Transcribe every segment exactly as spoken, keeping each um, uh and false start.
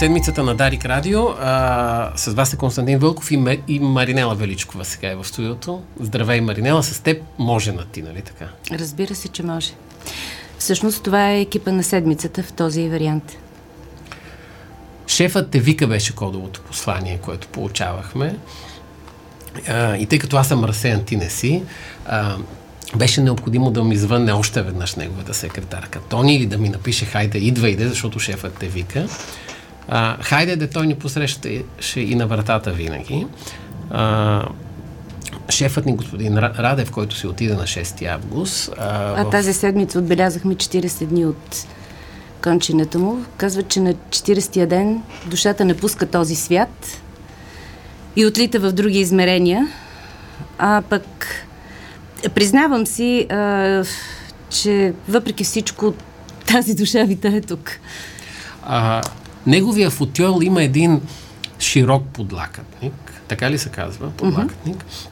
Седмицата на Дарик Радио. А, с вас е Константин Вълков и, Ме, и Маринела Величкова сега е в студиото. Здравей, Маринела, с теб може на ти, нали така? Разбира се, че може. Всъщност това е екипа на Седмицата в този вариант. Шефът те вика беше кодовото послание, което получавахме. А, и тъй като аз съм разсеян, ти не си, а, беше необходимо да ми звънне още веднъж неговата секретарка Тони или да ми напише хайде, идва иде, защото шефът те вика. А, хайде, де той ни посрещаше и на вратата винаги. А, шефът ни, господин Радев, който си отиде на шести август. А, а в... тази седмица отбелязахме четиридесет дни от конченето му. Казва, че на четиридесетия ден душата не пуска този свят и отлита в други измерения. А пък признавам си, а, че въпреки всичко тази душа вита е тук. А, неговия футюел има един широк подлакътник, така ли се казва? Подлакътник. Mm-hmm.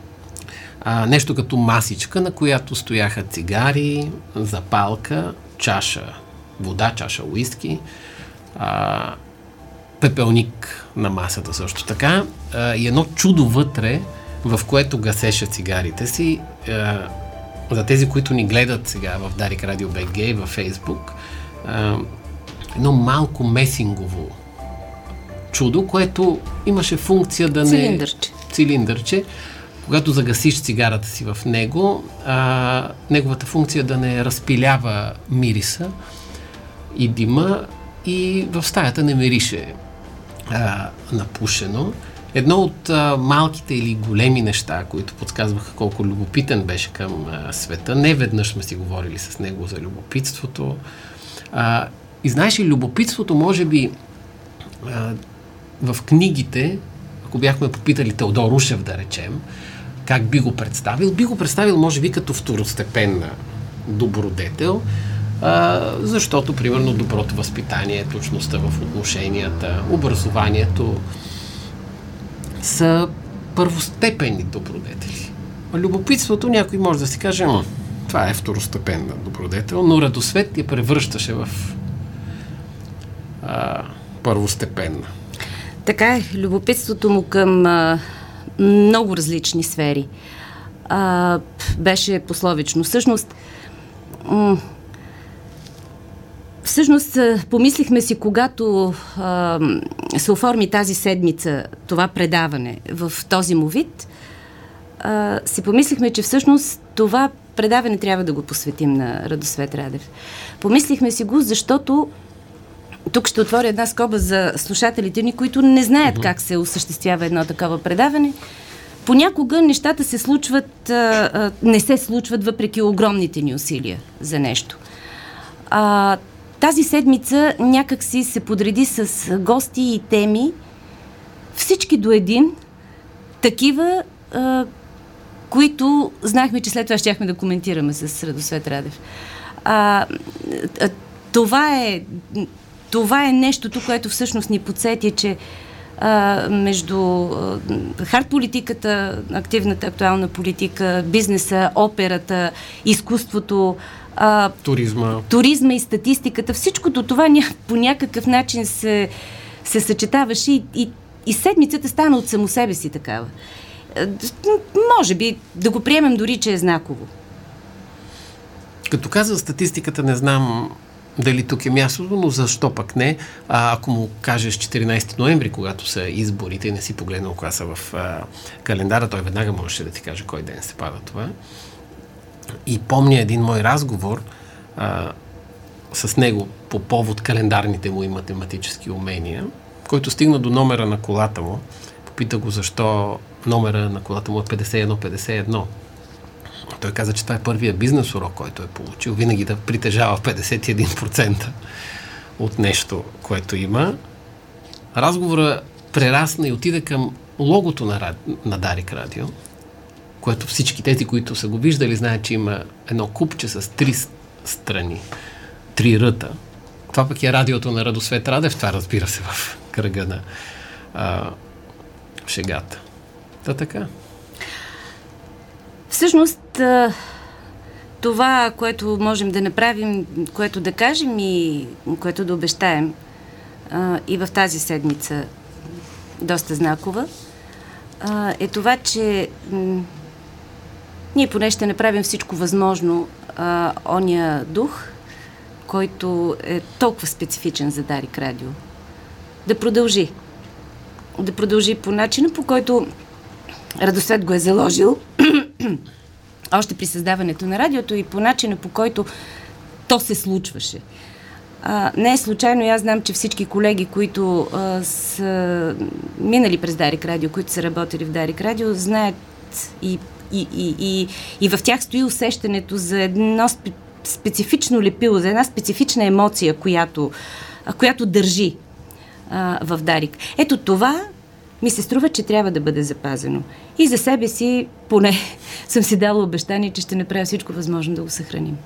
А, нещо като масичка, на която стояха цигари, запалка, чаша, вода, чаша уиски, а, пепелник на масата също така а, и едно чудо вътре, в което гасеше цигарите си. А, за тези, които ни гледат сега в Дарик Радио БГ и във Фейсбук, а, едно малко месингово чудо, което имаше функция да не... Цилиндърче. Цилиндърче. Когато загасиш цигарата си в него, а, неговата функция да не разпилява мириса и дима и в стаята не мирише а, напушено. Едно от а, малките или големи неща, които подсказваха колко любопитен беше към а, света. Не веднъж сме си говорили с него за любопитството. А, и знаеш ли, любопитството може би а, в книгите, ако бяхме попитали Теодор Ушев, да речем, как би го представил, би го представил може би като второстепенна добродетел, а, защото примерно доброто възпитание, точността в отношенията, образованието са първостепенни добродетели. Любопитството някой може да си каже, но това е второстепенна добродетел, но Радосвет я превръщаше в а, първостепенна. Така е, любопитството му към а, много различни сфери а, беше пословично. Всъщност, м- всъщност помислихме си, когато а, се оформи тази седмица, това предаване в този му вид, а, си помислихме, че всъщност това предаване трябва да го посветим на Радосвет Радев. Помислихме си го, защото тук ще отворя една скоба за слушателите ни, които не знаят как се осъществява едно такова предаване. Понякога нещата се случват, а, а, не се случват въпреки огромните ни усилия за нещо. А, тази седмица някакси се подреди с гости и теми, всички до един, такива, а, които знаехме, че след това щяхме да коментираме с Радосвет Радев. А, а, това е... Това е нещото, което всъщност ни подсети, че а, между хард политиката, активната актуална политика, бизнеса, операта, изкуството, а, туризма. туризма и статистиката, всичкото това ня, по някакъв начин се, се съчетаваше и, и, и седмицата стана от само себе си такава. Може би да го приемем дори, че е знаково. Като казва статистиката, не знам дали тук е мястото, но защо пък не? А, ако му кажеш четиринадесети ноември, когато са изборите и не си погледнал кога са в а, календара, той веднага можеше да ти каже кой ден се пада това. И помня един мой разговор а, с него по повод календарните му и математически умения, който стигна до номера на колата му. Попита го защо номера на колата му е петдесет и едно петдесет и едно. Той каза, че това е първия бизнес урок, който е получил. Винаги да притежава петдесет и един процента от нещо, което има. Разговора прерасна и отиде към логото на, ради... на Дарик Радио, което всички тези, които са го виждали, знаят, че има едно купче с три страни, три ръта. Това пък е радиото на Радосвет Радев. Това разбира се в кръга на а, шегата. Та така. Всъщност, това, което можем да направим, което да кажем и което да обещаем а, и в тази седмица доста знакова, а, е това, че м- ние поне ще направим всичко възможно а, ония дух, който е толкова специфичен за Дарик Радио, да продължи. Да продължи по начина, по който Радосвет го е заложил още при създаването на радиото и по начина, по който то се случваше. А, не е случайно, аз знам, че всички колеги, които а, са минали през Дарик Радио, които са работили в Дарик Радио, знаят и, и, и, и, и в тях стои усещането за едно спе, специфично лепило, за една специфична емоция, която, а, която държи а, в Дарик. Ето това ми се струва, че трябва да бъде запазено. И за себе си, поне съм си дала обещание, че ще направя всичко възможно да го съхраним.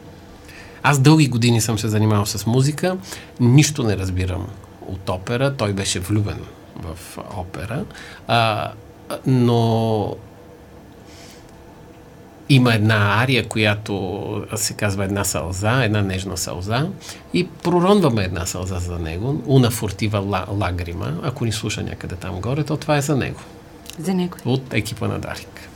Аз дълги години съм се занимавал с музика, нищо не разбирам от опера, той беше влюбен в опера, а, но има една ария, която се казва една сълза, една нежна сълза, и проронваме една сълза за него, Una Furtiva Lagrima, ако ни слуша някъде там горе, то това е за него. За него. От екипа на Дарик.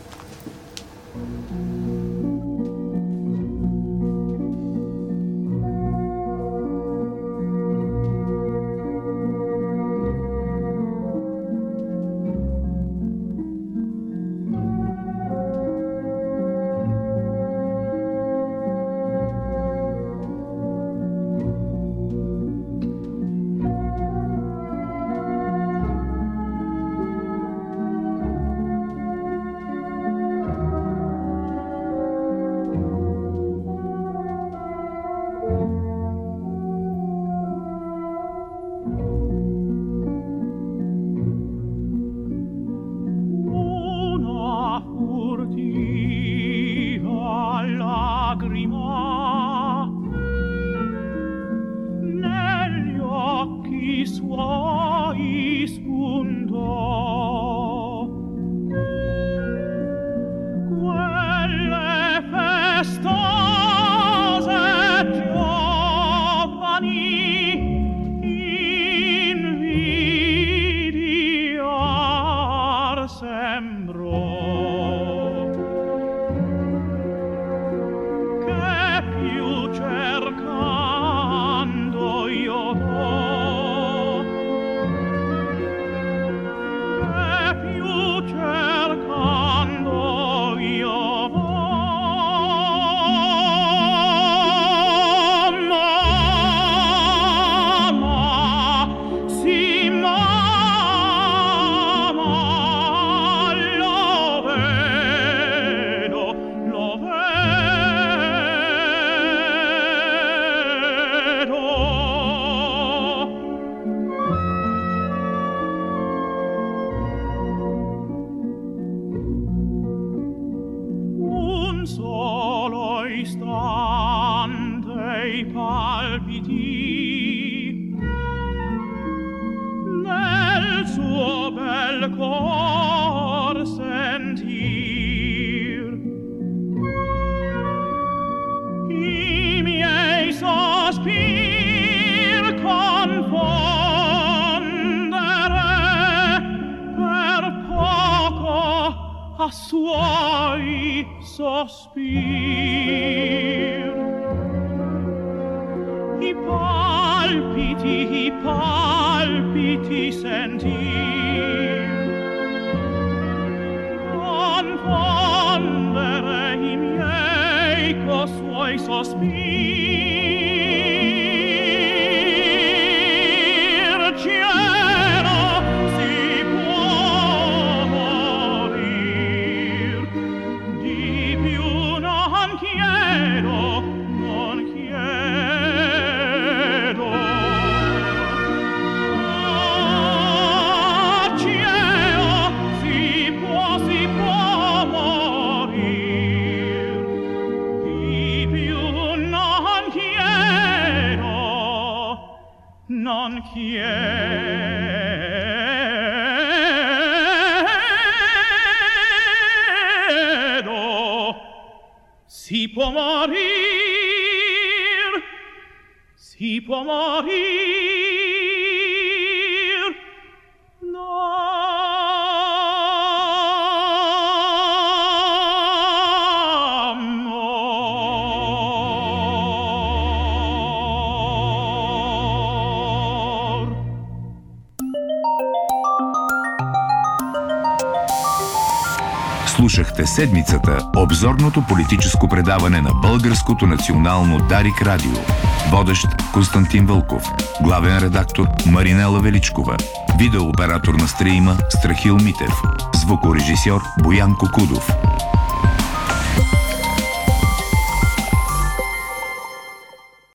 Si può morir, si può morir. Слушахте Седмицата, обзорното политическо предаване на Българското национално Дарик радио. Водещ Константин Вълков, главен редактор Маринела Величкова, видеооператор на стрима Страхил Митев, звукорежисьор Боян Кокудов.